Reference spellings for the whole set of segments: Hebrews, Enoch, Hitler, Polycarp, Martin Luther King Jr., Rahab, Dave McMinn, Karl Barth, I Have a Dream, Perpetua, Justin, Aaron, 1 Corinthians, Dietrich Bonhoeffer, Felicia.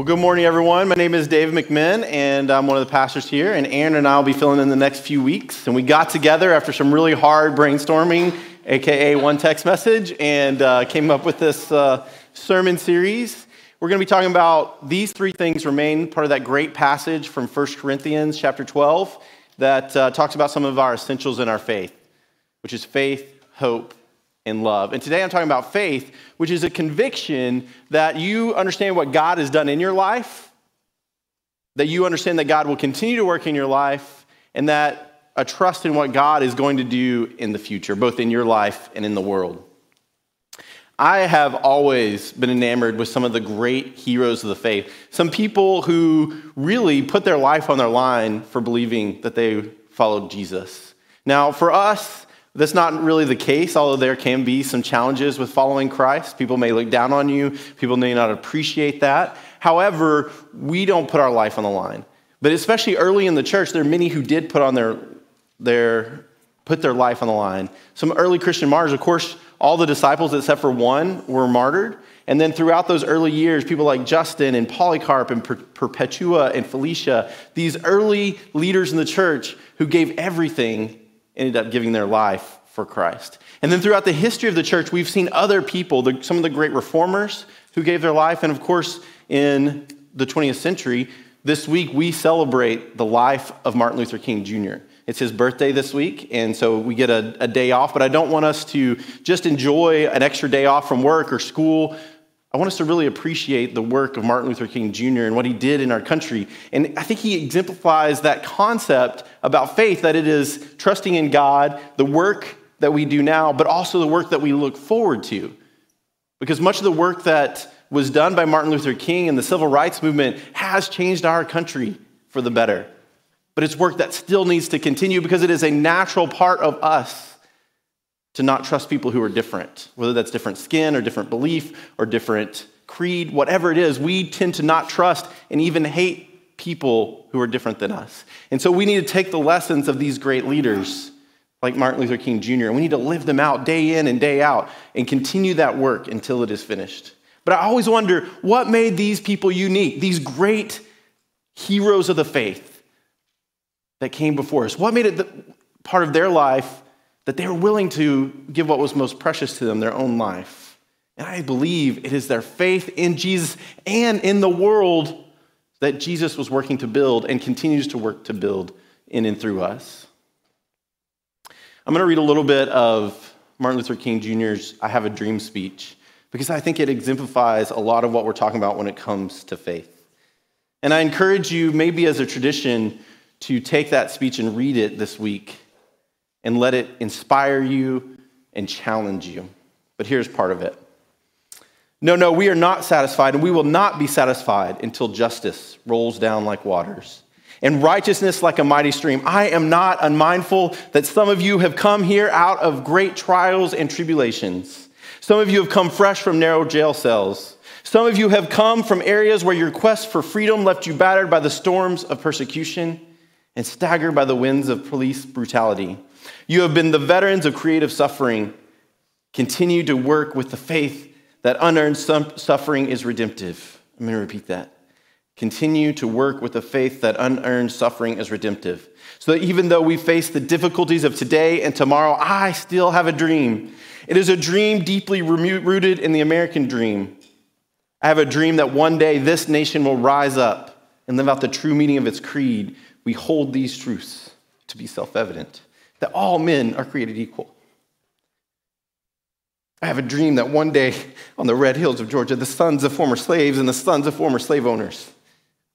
Well, good morning, everyone. My name is Dave McMinn, and I'm one of the pastors here, and Aaron and I will be filling in the next few weeks. And we got together after some really hard brainstorming, aka one text message, and came up with this sermon series. We're going to be talking about these three things remain, part of that great passage from 1 Corinthians chapter 12 that talks about some of our essentials in our faith, which is faith, hope, and love. And today I'm talking about faith, which is a conviction that you understand what God has done in your life, that you understand that God will continue to work in your life, and that a trust in what God is going to do in the future, both in your life and in the world. I have always been enamored with some of the great heroes of the faith, some people who really put their life on their line for believing that they followed Jesus. Now, for us, that's not really the case, although there can be some challenges with following Christ. People may look down on you. People may not appreciate that. However, we don't put our life on the line. But especially early in the church, there are many who did put on their life on the line. Some early Christian martyrs, of course, all the disciples except for one were martyred. And then throughout those early years, people like Justin and Polycarp and Perpetua and Felicia, these early leaders in the church who gave everything ended up giving their life for Christ. And then throughout the history of the church, we've seen other people, some of the great reformers who gave their life. And of course, in the 20th century, this week we celebrate the life of Martin Luther King Jr. It's his birthday this week, and so we get a day off. But I don't want us to just enjoy an extra day off from work or school. I want us to really appreciate the work of Martin Luther King Jr. and what he did in our country. And I think he exemplifies that concept about faith, that it is trusting in God, the work that we do now, but also the work that we look forward to. Because much of the work that was done by Martin Luther King and the civil rights movement has changed our country for the better. But it's work that still needs to continue because it is a natural part of us to not trust people who are different, whether that's different skin or different belief or different creed, whatever it is. We tend to not trust and even hate people who are different than us. And so we need to take the lessons of these great leaders like Martin Luther King Jr., and we need to live them out day in and day out and continue that work until it is finished. But I always wonder, what made these people unique, these great heroes of the faith that came before us? What made it part of their life that they were willing to give what was most precious to them, their own life? And I believe it is their faith in Jesus and in the world that Jesus was working to build and continues to work to build in and through us. I'm going to read a little bit of Martin Luther King Jr.'s I Have a Dream speech, because I think it exemplifies a lot of what we're talking about when it comes to faith. And I encourage you, maybe as a tradition, to take that speech and read it this week, and let it inspire you and challenge you. But here's part of it. No, we are not satisfied, and we will not be satisfied until justice rolls down like waters and righteousness like a mighty stream. I am not unmindful that some of you have come here out of great trials and tribulations. Some of you have come fresh from narrow jail cells. Some of you have come from areas where your quest for freedom left you battered by the storms of persecution and staggered by the winds of police brutality. You have been the veterans of creative suffering. Continue to work with the faith that unearned suffering is redemptive. I'm going to repeat that. Continue to work with the faith that unearned suffering is redemptive. So that even though we face the difficulties of today and tomorrow, I still have a dream. It is a dream deeply rooted in the American dream. I have a dream that one day this nation will rise up and live out the true meaning of its creed. We hold these truths to be self-evident, that all men are created equal. I have a dream that one day on the red hills of Georgia, the sons of former slaves and the sons of former slave owners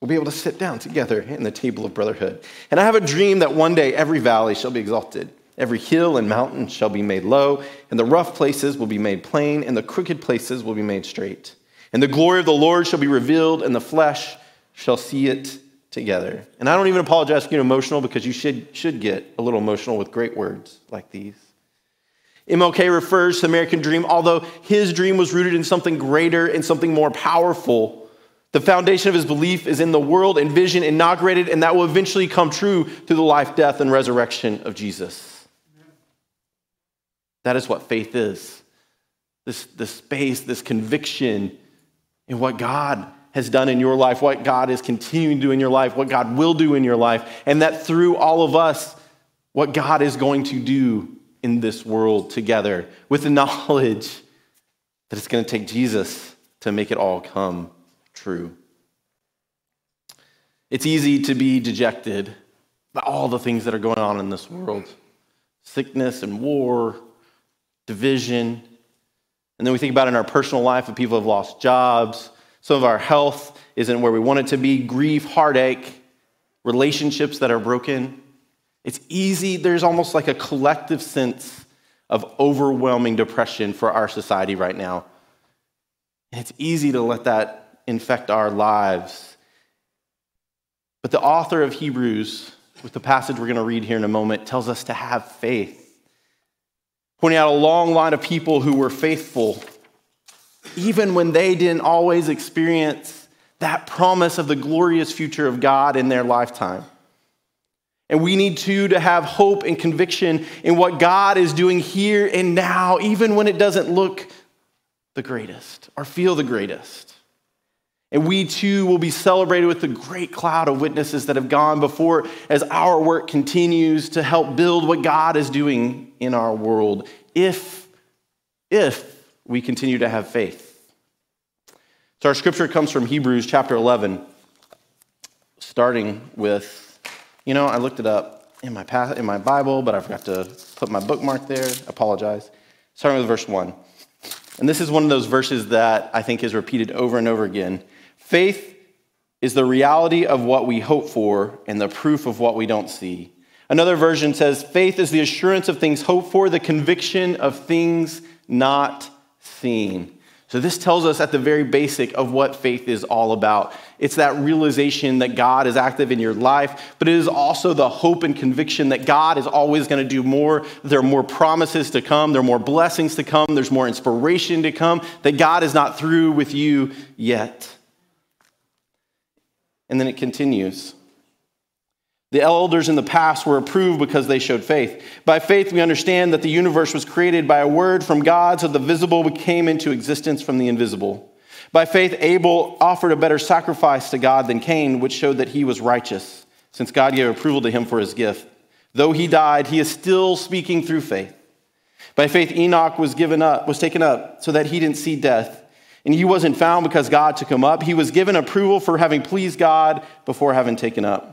will be able to sit down together in the table of brotherhood. And I have a dream that one day every valley shall be exalted, every hill and mountain shall be made low, and the rough places will be made plain, and the crooked places will be made straight. And the glory of the Lord shall be revealed, and the flesh shall see it together. And I don't even apologize for getting emotional, because you should get a little emotional with great words like these. MLK refers to the American dream, although his dream was rooted in something greater and something more powerful. The foundation of his belief is in the world and vision inaugurated, and that will eventually come true through the life, death, and resurrection of Jesus. That is what faith is. This space, this conviction in what God has done in your life, what God is continuing to do in your life, what God will do in your life, and that through all of us, what God is going to do in this world together, with the knowledge that it's going to take Jesus to make it all come true. It's easy to be dejected by all the things that are going on in this world. Sickness and war, division. And then we think about it in our personal life of people who have lost jobs. Some of our health isn't where we want it to be. Grief, heartache, relationships that are broken. It's easy. There's almost like a collective sense of overwhelming depression for our society right now. And it's easy to let that infect our lives. But the author of Hebrews, with the passage we're going to read here in a moment, tells us to have faith. Pointing out a long line of people who were faithful, even when they didn't always experience that promise of the glorious future of God in their lifetime. And we need to have hope and conviction in what God is doing here and now, even when it doesn't look the greatest or feel the greatest. And we too will be celebrated with the great cloud of witnesses that have gone before as our work continues to help build what God is doing in our world, if we continue to have faith. So our scripture comes from Hebrews chapter 11, starting with, you know, I looked it up in my Bible, but I forgot to put my bookmark there. Apologize. Starting with verse 1. And this is one of those verses that I think is repeated over and over again. Faith is the reality of what we hope for and the proof of what we don't see. Another version says, faith is the assurance of things hoped for, the conviction of things not seen. So this tells us at the very basic of what faith is all about. It's that realization that God is active in your life, but it is also the hope and conviction that God is always going to do more. There are more promises to come. There are more blessings to come. There's more inspiration to come, that God is not through with you yet. And then it continues. The elders in the past were approved because they showed faith. By faith, we understand that the universe was created by a word from God, so the visible became into existence from the invisible. By faith, Abel offered a better sacrifice to God than Cain, which showed that he was righteous, since God gave approval to him for his gift. Though he died, he is still speaking through faith. By faith, Enoch was taken up, so that he didn't see death. And he wasn't found because God took him up. He was given approval for having pleased God before having taken up.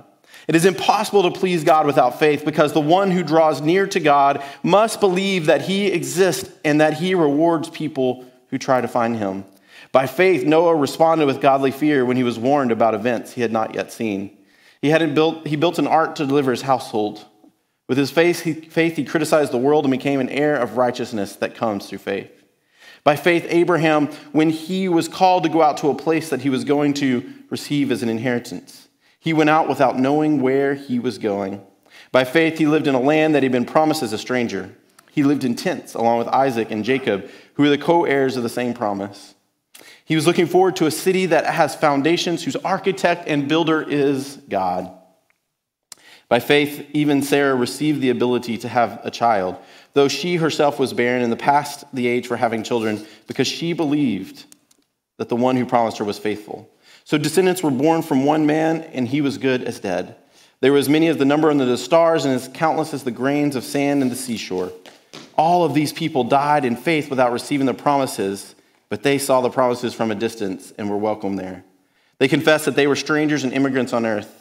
It is impossible to please God without faith, because the one who draws near to God must believe that he exists and that he rewards people who try to find him. By faith, Noah responded with godly fear when he was warned about events he had not yet seen. He built an ark to deliver his household. With his faith, he criticized the world and became an heir of righteousness that comes through faith. By faith, Abraham, when he was called to go out to a place that he was going to receive as an inheritance, he went out without knowing where he was going. By faith, he lived in a land that had been promised as a stranger. He lived in tents along with Isaac and Jacob, who were the co-heirs of the same promise. He was looking forward to a city that has foundations, whose architect and builder is God. By faith, even Sarah received the ability to have a child, though she herself was barren and past the age for having children, because she believed that the one who promised her was faithful. So descendants were born from one man, and he was good as dead. There were as many as the number under the stars, and as countless as the grains of sand in the seashore. All of these people died in faith without receiving the promises, but they saw the promises from a distance and were welcomed there. They confessed that they were strangers and immigrants on earth.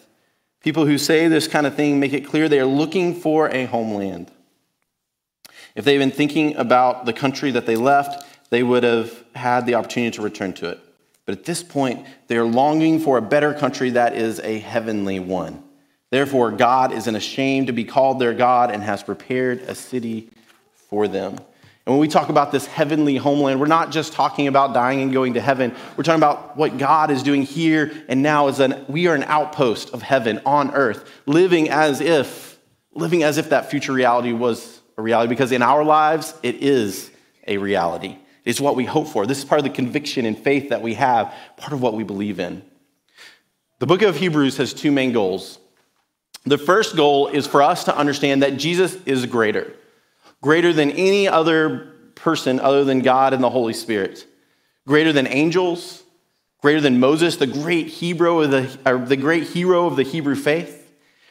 People who say this kind of thing make it clear they are looking for a homeland. If they had been thinking about the country that they left, they would have had the opportunity to return to it. But at this point, they are longing for a better country that is a heavenly one. Therefore, God isn't ashamed to be called their God and has prepared a city for them. And when we talk about this heavenly homeland, we're not just talking about dying and going to heaven. We're talking about what God is doing here and now. We are an outpost of heaven on earth, living as if that future reality was a reality, because in our lives, it is a reality. It's what we hope for. This is part of the conviction and faith that we have, part of what we believe in. The book of Hebrews has two main goals. The first goal is for us to understand that Jesus is greater than any other person other than God and the Holy Spirit, greater than angels, Greater than Moses, the great Hebrew of the great hero of the Hebrew faith.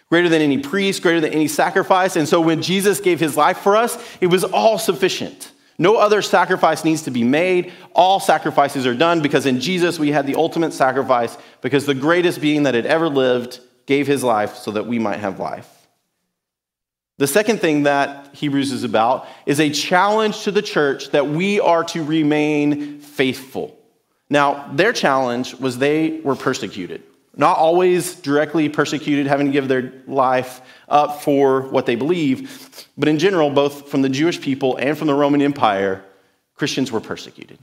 Greater than any priest, greater than any sacrifice. And so when Jesus gave his life for us, it was all sufficient. No other sacrifice needs to be made. All sacrifices are done because in Jesus we had the ultimate sacrifice because the greatest being that had ever lived gave his life so that we might have life. The second thing that Hebrews is about is a challenge to the church that we are to remain faithful. Now, their challenge was they were persecuted. Not always directly persecuted, having to give their life up for what they believe. But in general, both from the Jewish people and from the Roman Empire, Christians were persecuted.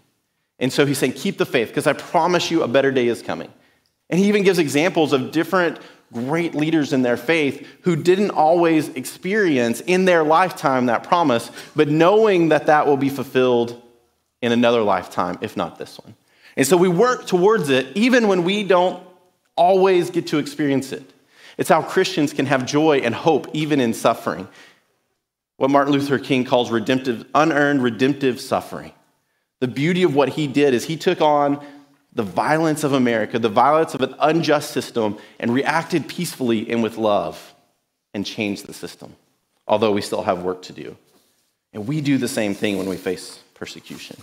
And so he's saying, keep the faith, because I promise you a better day is coming. And he even gives examples of different great leaders in their faith who didn't always experience in their lifetime that promise, but knowing that that will be fulfilled in another lifetime, if not this one. And so we work towards it, even when we don't always get to experience it. It's how Christians can have joy and hope even in suffering. What Martin Luther King calls unearned redemptive suffering. The beauty of what he did is he took on the violence of America, the violence of an unjust system, and reacted peacefully and with love and changed the system, although we still have work to do. And we do the same thing when we face persecution.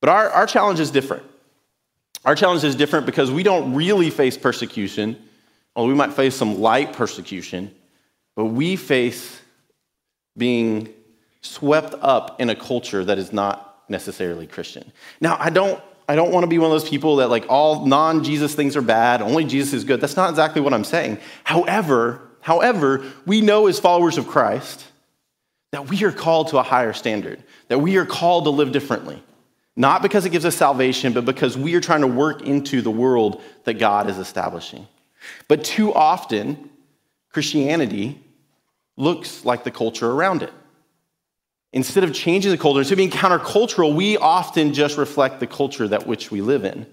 But our challenge is different. Our challenge is different because we don't really face persecution, although we might face some light persecution, but we face being swept up in a culture that is not necessarily Christian. Now, I don't want to be one of those people that like all non-Jesus things are bad, only Jesus is good. That's not exactly what I'm saying. However, we know as followers of Christ that we are called to a higher standard, that we are called to live differently. Not because it gives us salvation, but because we are trying to work into the world that God is establishing. But too often, Christianity looks like the culture around it. Instead of changing the culture, instead of being countercultural, we often just reflect the culture that which we live in.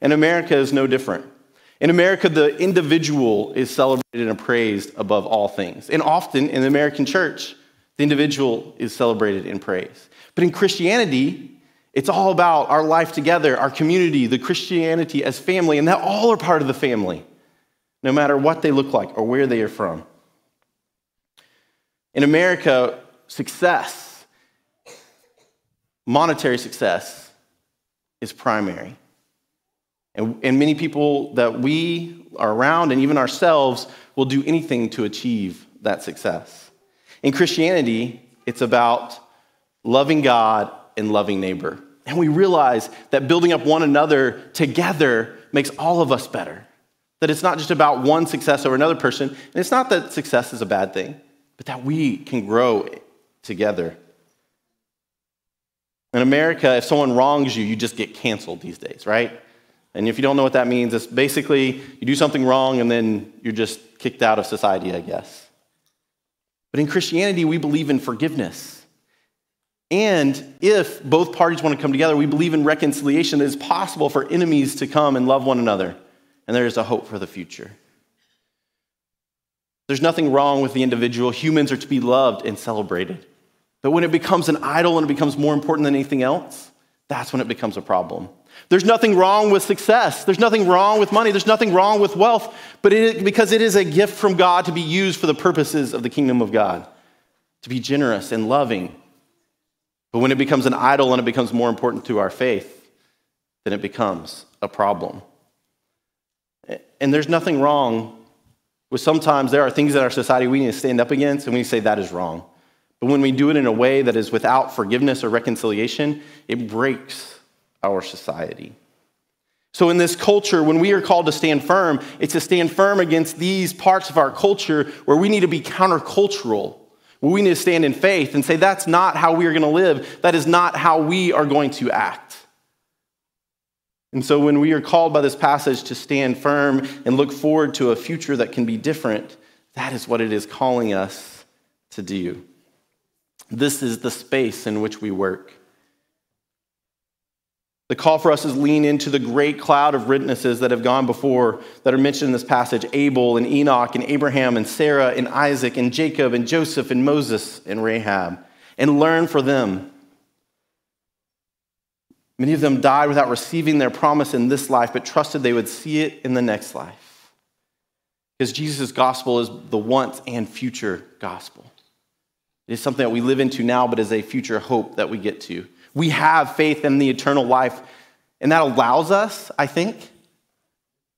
And America is no different. In America, the individual is celebrated and appraised above all things. And often, in the American church, the individual is celebrated and praised. But in Christianity, it's all about our life together, our community, the Christianity as family, and that all are part of the family, no matter what they look like or where they are from. In America, success, monetary success, is primary. And many people that we are around and even ourselves will do anything to achieve that success. In Christianity, it's about loving God and loving neighbor. And we realize that building up one another together makes all of us better. That it's not just about one success over another person. And it's not that success is a bad thing, but that we can grow together. In America, if someone wrongs you, you just get canceled these days, right? And if you don't know what that means, it's basically you do something wrong and then you're just kicked out of society, I guess. But in Christianity, we believe in forgiveness. And if both parties want to come together, we believe in reconciliation. It is possible for enemies to come and love one another. And there is a hope for the future. There's nothing wrong with the individual. Humans are to be loved and celebrated. But when it becomes an idol and it becomes more important than anything else, that's when it becomes a problem. There's nothing wrong with success. There's nothing wrong with money. There's nothing wrong with wealth. But because it is a gift from God to be used for the purposes of the kingdom of God, to be generous and loving. But when it becomes an idol and it becomes more important to our faith, then it becomes a problem. And there's nothing wrong with sometimes there are things in our society we need to stand up against and we say that is wrong. But when we do it in a way that is without forgiveness or reconciliation, it breaks our society. So in this culture, when we are called to stand firm, it's to stand firm against these parts of our culture where we need to be countercultural. We need to stand in faith and say, that's not how we are going to live. That is not how we are going to act. And so when we are called by this passage to stand firm and look forward to a future that can be different, that is what it is calling us to do. This is the space in which we work. The call for us is lean into the great cloud of witnesses that have gone before, that are mentioned in this passage, Abel and Enoch and Abraham and Sarah and Isaac and Jacob and Joseph and Moses and Rahab, and learn from them. Many of them died without receiving their promise in this life, but trusted they would see it in the next life. Because Jesus' gospel is the once and future gospel. It is something that we live into now, but is a future hope that we get to. We have faith in the eternal life, and that allows us, I think,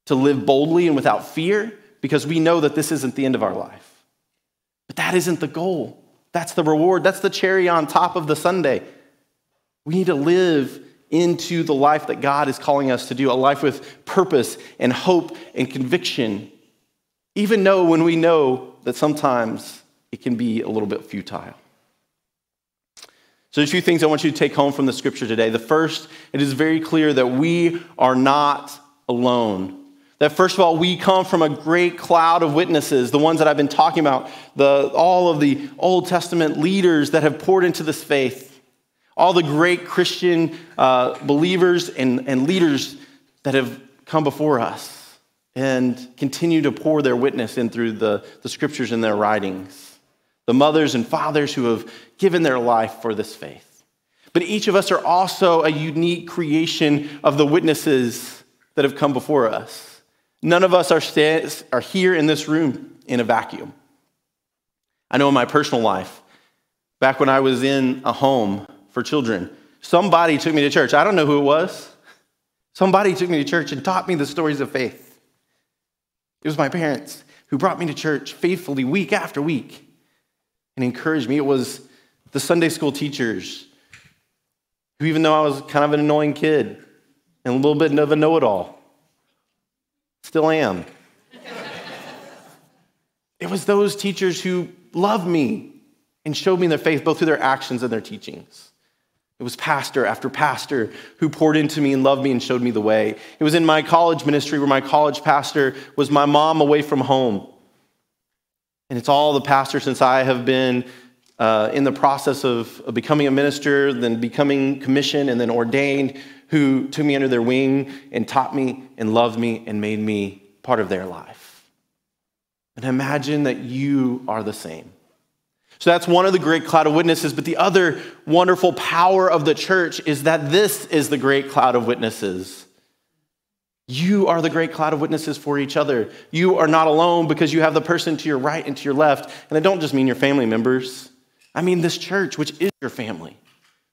to live boldly and without fear, because we know that this isn't the end of our life. But that isn't the goal. That's the reward. That's the cherry on top of the sundae. We need to live into the life that God is calling us to do, a life with purpose and hope and conviction, even though when we know that sometimes it can be a little bit futile. So there's two things I want you to take home from the scripture today. The first, it is very clear that we are not alone. That first of all, we come from a great cloud of witnesses, the ones that I've been talking about, all of the Old Testament leaders that have poured into this faith, all the great Christian believers and leaders that have come before us and continue to pour their witness in through the scriptures and their writings, the mothers and fathers who have given their life for this faith. But each of us are also a unique creation of the witnesses that have come before us. None of us are here in this room in a vacuum. I know in my personal life, back when I was in a home for children, somebody took me to church. I don't know who it was. Somebody took me to church and taught me the stories of faith. It was my parents who brought me to church faithfully week after week and encouraged me. It was the Sunday school teachers who, even though I was kind of an annoying kid and a little bit of a know-it-all, still am. It was those teachers who loved me and showed me their faith, both through their actions and their teachings. It was pastor after pastor who poured into me and loved me and showed me the way. It was in my college ministry where my college pastor was my mom away from home. And it's all the pastors since I have been in the process of becoming a minister, then becoming commissioned, and then ordained, who took me under their wing and taught me and loved me and made me part of their life. And imagine that you are the same. So that's one of the great cloud of witnesses, but the other wonderful power of the church is that this is the great cloud of witnesses. You are the great cloud of witnesses for each other. You are not alone because you have the person to your right and to your left. And I don't just mean your family members. I mean this church, which is your family.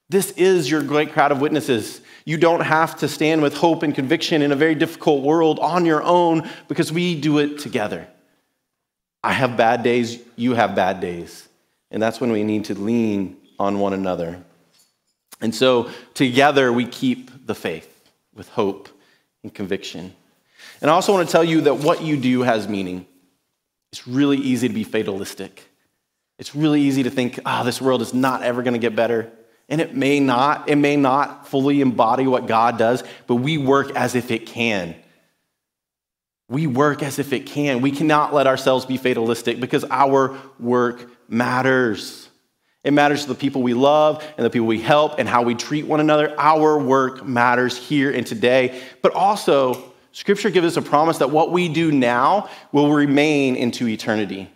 This is your great crowd of witnesses. You don't have to stand with hope and conviction in a very difficult world on your own because we do it together. I have bad days, you have bad days. And that's when we need to lean on one another. And so together we keep the faith with hope and conviction. And I also want to tell you that what you do has meaning. It's really easy to be fatalistic. It's really easy to think, this world is not ever going to get better. And it may not fully embody what God does, but we work as if it can. We work as if it can. We cannot let ourselves be fatalistic because our work matters. It matters to the people we love and the people we help and how we treat one another. Our work matters here and today. But also, Scripture gives us a promise that what we do now will remain into eternity.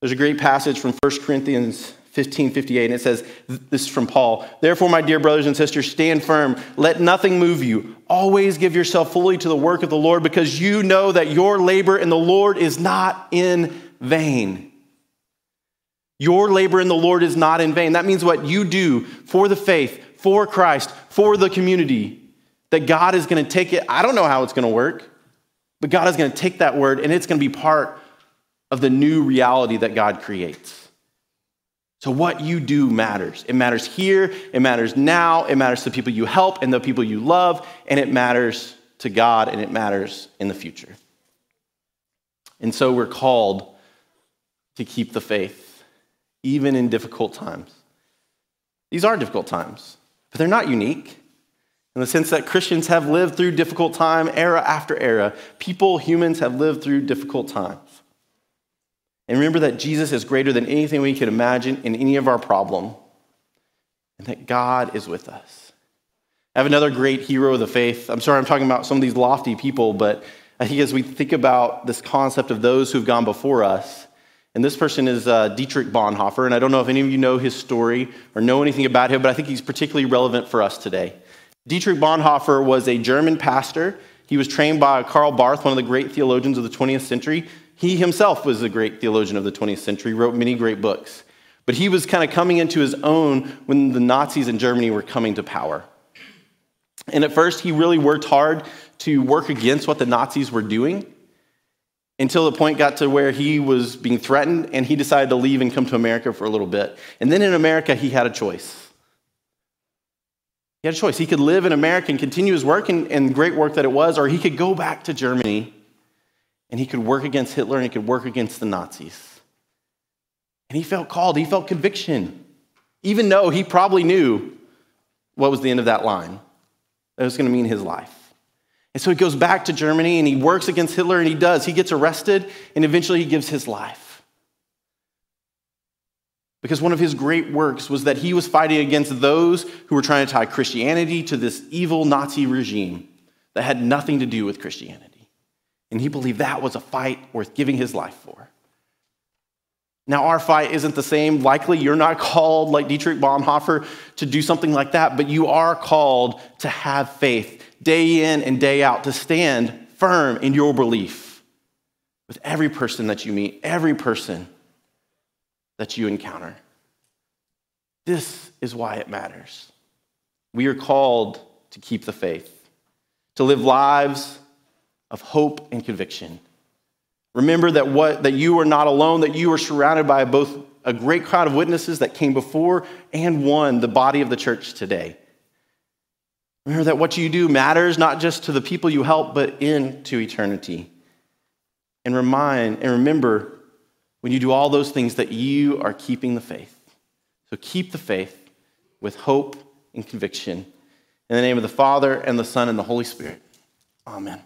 There's a great passage from 1 Corinthians 15:58, and it says, this is from Paul, "Therefore, my dear brothers and sisters, stand firm. Let nothing move you. Always give yourself fully to the work of the Lord, because you know that your labor in the Lord is not in vain." Your labor in the Lord is not in vain. That means what you do for the faith, for Christ, for the community, that God is going to take it. I don't know how it's going to work, but God is going to take that word, and it's going to be part of the new reality that God creates. So what you do matters. It matters here, it matters now, it matters to the people you help and the people you love, and it matters to God, and it matters in the future. And so we're called to keep the faith, even in difficult times. These are difficult times, but they're not unique in the sense that Christians have lived through difficult time era after era. Humans have lived through difficult times. And remember that Jesus is greater than anything we could imagine in any of our problem, and that God is with us. I have another great hero of the faith. I'm sorry I'm talking about some of these lofty people, but I think as we think about this concept of those who've gone before us, And this person is Dietrich Bonhoeffer, and I don't know if any of you know his story or know anything about him, but I think he's particularly relevant for us today. Dietrich Bonhoeffer was a German pastor. He was trained by Karl Barth, one of the great theologians of the 20th century. He himself was a great theologian of the 20th century, wrote many great books. But he was kind of coming into his own when the Nazis in Germany were coming to power. And at first, he really worked hard to work against what the Nazis were doing, until the point got to where he was being threatened, and he decided to leave and come to America for a little bit. And then in America, he had a choice. He had a choice. He could live in America and continue his work and great work that it was, or he could go back to Germany, and he could work against Hitler, and he could work against the Nazis. And he felt called. He felt conviction, even though he probably knew what was the end of that line. That was going to mean his life. And so he goes back to Germany, and he works against Hitler, and he does. He gets arrested, and eventually he gives his life. Because one of his great works was that he was fighting against those who were trying to tie Christianity to this evil Nazi regime that had nothing to do with Christianity. And he believed that was a fight worth giving his life for. Now, our fight isn't the same. Likely, you're not called, like Dietrich Bonhoeffer, to do something like that, but you are called to have faith day in and day out, to stand firm in your belief with every person that you meet, every person that you encounter. This is why it matters. We are called to keep the faith, to live lives of hope and conviction. Remember that you are not alone, that you are surrounded by both a great crowd of witnesses that came before and one, the body of the church today. Remember that what you do matters not just to the people you help, but into eternity. And remember when you do all those things that you are keeping the faith. So keep the faith with hope and conviction. In the name of the Father, and the Son, and the Holy Spirit. Amen.